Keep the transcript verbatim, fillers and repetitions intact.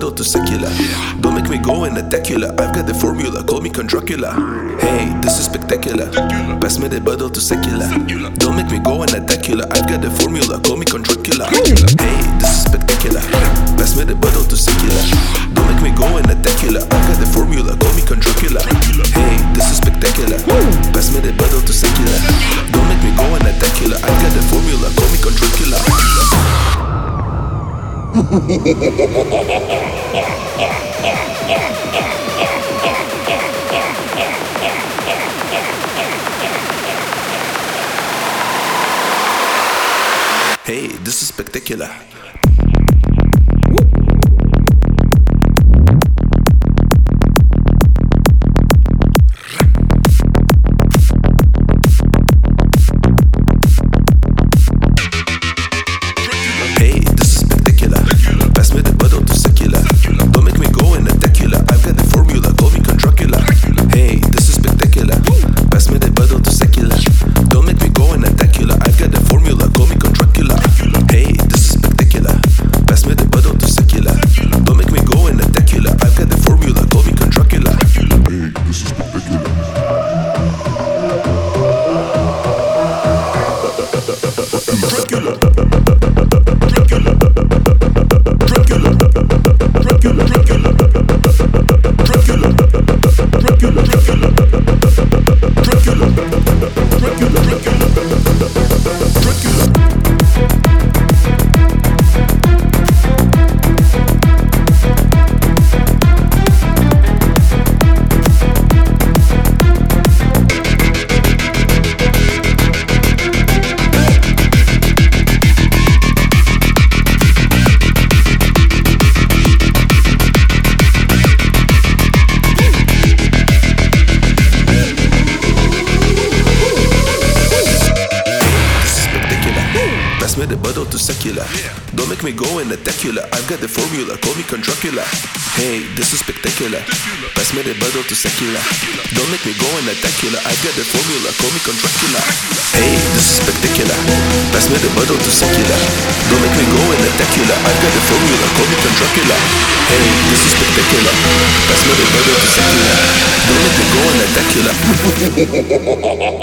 model to secular. Don't make me go in a Dracula. I've got the formula, call me Dracula. Hey, this is spectacular. Pass me the bottle to secular. Don't make me go in a Dracula. I've got the formula, call me Dracula. Hey, this is spectacular. Pass me the bottle to secular. Don't make me go in a Dracula. I've got the formula, call me Dracula. Hey, this is spectacular. Pass me the bottle to secular. Don't make me go in a Dracula. I've got the formula, call me Dracula. Hey, this is spectacular. Pass me the bottle to secular. Don't make me go in a Dracula. I've got the formula, call me Dracula. Hey, this is spectacular. Pass me the bottle to secular. Don't make me go in a Dracula. I've got the formula, call me Dracula. Hey, this is spectacular. Pass me the bottle to secular. Don't make me go in a Dracula. I've got the formula, call me Dracula. Hey, this is spectacular. Pass me the bottle to secular. Don't make me go in a Dracula.